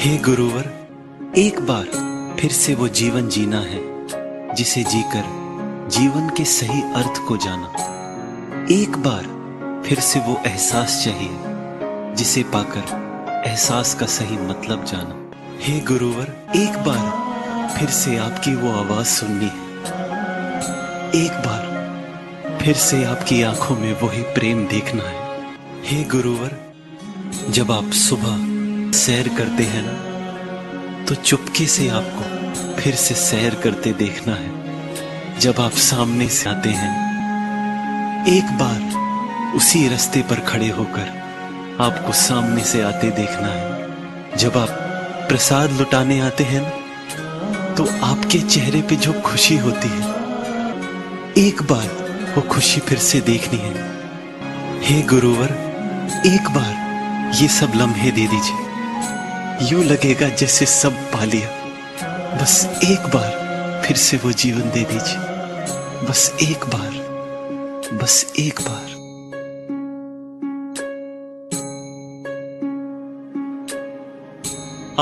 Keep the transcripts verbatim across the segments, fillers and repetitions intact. हे गुरुवर, एक बार फिर से वो जीवन जीना है जिसे जीकर जीवन के सही अर्थ को जाना। एक बार फिर से वो एहसास चाहिए जिसे पाकर एहसास का सही मतलब जाना। हे गुरुवर, एक बार फिर से आपकी वो आवाज सुननी है। एक बार फिर से आपकी आंखों में वही प्रेम देखना है। हे गुरुवर, जब आप सुबह सैर करते हैं ना, तो चुपके से आपको फिर से सैर करते देखना है। जब आप सामने से आते हैं, एक बार उसी रास्ते पर खड़े होकर आपको सामने से आते देखना है। जब आप प्रसाद लुटाने आते हैं ना, तो आपके चेहरे पे जो खुशी होती है, एक बार वो खुशी फिर से देखनी है। हे गुरुवर, एक बार ये सब लम्हे दे दीजिए। यूं लगेगा जैसे सब पा लिया। बस एक बार फिर से वो जीवन दे दीजिए। बस एक बार, बस एक बार।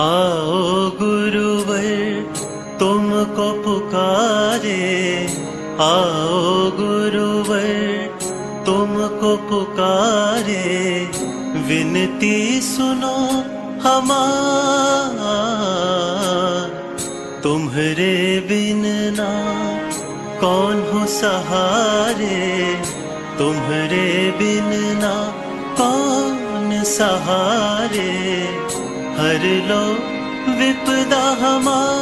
आओ गुरुवर तुमको पुकारे, आओ गुरुवर तुमको पुकारे, विनती सुनो हमार, तुम्हरे बिना कौन हो सहारे, तुम्हरे बिना कौन सहारे, हर लो विपदा हमार,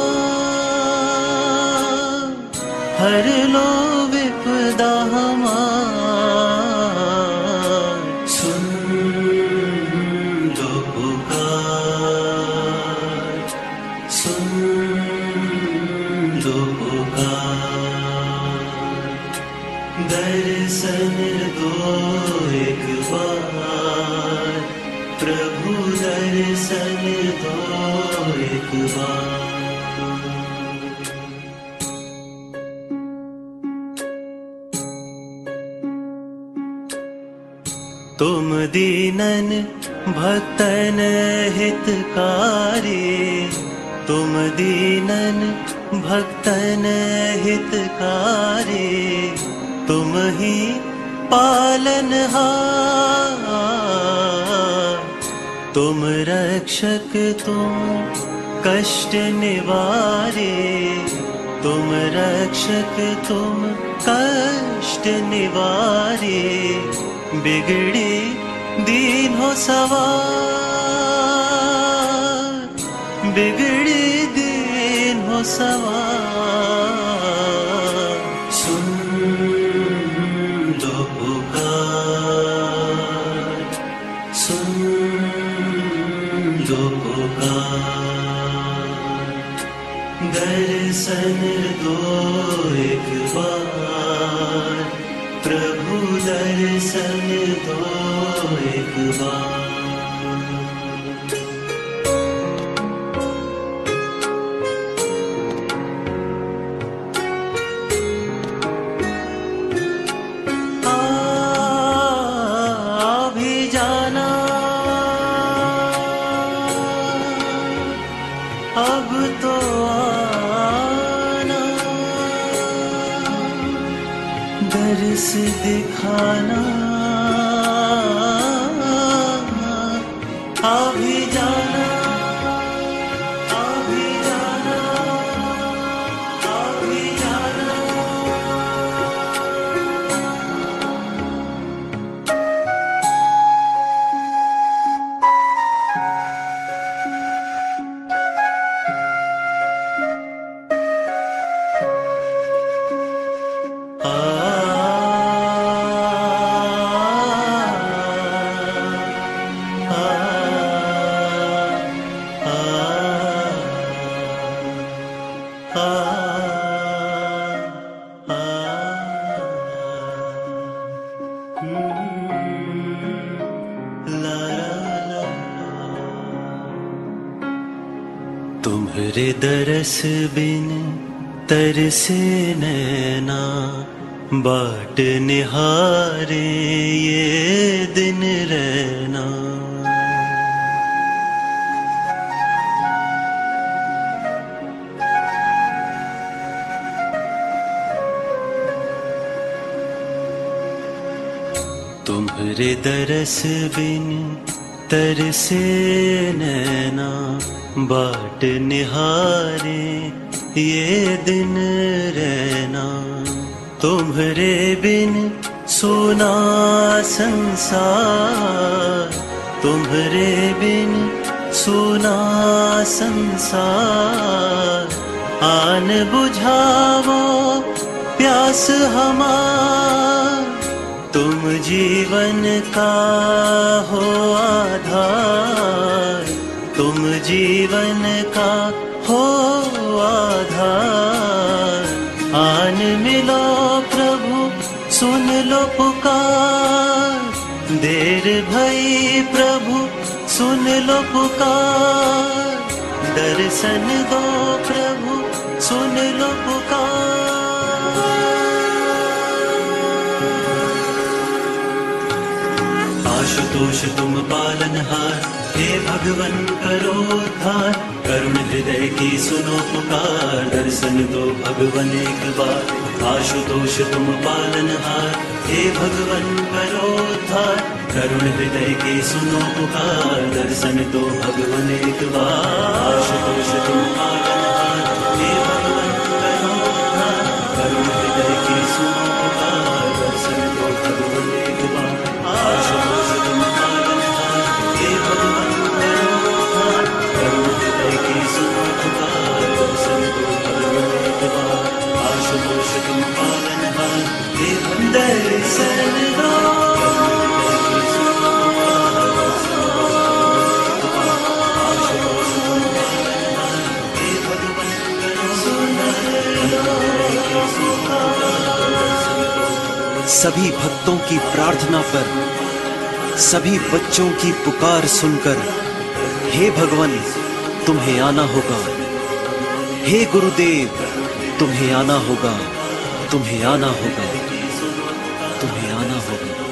हर लो विपदा हमार। तुम दीनन भक्तन हितकारी, तुम दीनन भक्तन हितकारी, तुम ही पालनहार, तुम रक्षक तुम कष्ट निवारे, तुम रक्षक तुम कष्ट निवारे, बिगड़े दीन हो सवार, बिगड़े दीन हो सवार। सुन लो पुकार, सुन लो पुकार, दर्शन दो एक बार प्रभु, दर्शन दो तरस दिखाना आ भी जाना आ भी जाना आ भी जाना। तुम्हरे दरस बिन तरसे नैना, बाट निहारे ये दिन रहना। तुम्हरे दरस बिन तरसे नैना, बाट निहारे ये दिन रहना। तुम्हरे बिन सोना संसार, तुम्हरे बिन सोना संसार। आन बुझावो प्यास हमार, तुम जीवन का हो आधार, तुम जीवन का हो आधार। आन मिलो प्रभु सुन लो पुकार, देर भई प्रभु सुन लो पुकार। दर्शन दो प्रभु सुन लो पुकार। आशुतोष तुम पालनहार, हे भगवन करो धार। करुण हृदय की सुनो पुकार, दर्शन दो भगवन एक बार। आशुतोष तुम पालनहार, हे भगवन करो धार। करुण हृदय की सुनो पुकार, दर्शन दो भगवन एक बार। आशुतोष तुम पालनहार, हे भगवन करो धार। करुण हृदय की सुनो पुकार, दर्शन दो भगवन एक बार। आशुतोष सभी भक्तों की प्रार्थना पर, सभी बच्चों की पुकार सुनकर, हे भगवान तुम्हें आना होगा, हे गुरुदेव तुम्हें आना होगा, तुम्हें आना होगा, तुम्हें आना होगा।